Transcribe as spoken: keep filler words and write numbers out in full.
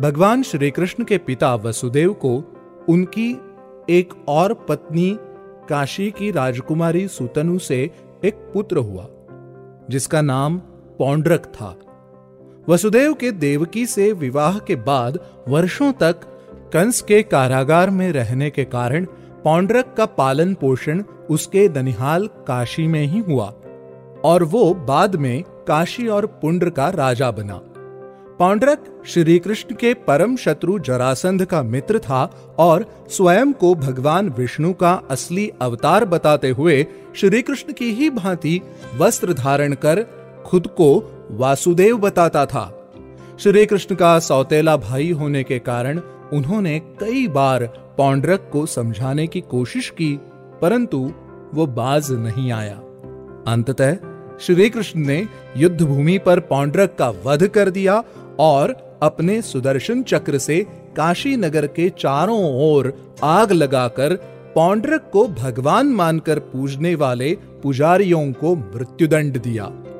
भगवान श्रीकृष्ण के पिता वसुदेव को उनकी एक और पत्नी काशी की राजकुमारी सुतनु से एक पुत्र हुआ जिसका नाम पौंड्रक था। वसुदेव के देवकी से विवाह के बाद वर्षों तक कंस के कारागार में रहने के कारण पौंड्रक का पालन पोषण उसके ननिहाल काशी में ही हुआ और वो बाद में काशी और पुंड्र का राजा बना। पौंड्रक श्री कृष्ण के परम शत्रु जरासंध का मित्र था और स्वयं को भगवान विष्णु का असली अवतार बताते हुए श्री कृष्ण की ही भांति वस्त्र धारण कर खुद को वासुदेव बताता था। श्री कृष्ण का सौतेला भाई होने के कारण उन्होंने कई बार पौंड्रक को समझाने की कोशिश की, परंतु वो बाज नहीं आया। अंततः श्री कृष्ण ने युद्ध भूमि पर पौंड्रक का वध कर दिया और अपने सुदर्शन चक्र से काशी नगर के चारों ओर आग लगाकर पौंड्रक को भगवान मानकर पूजने वाले पुजारियों को मृत्युदंड दिया।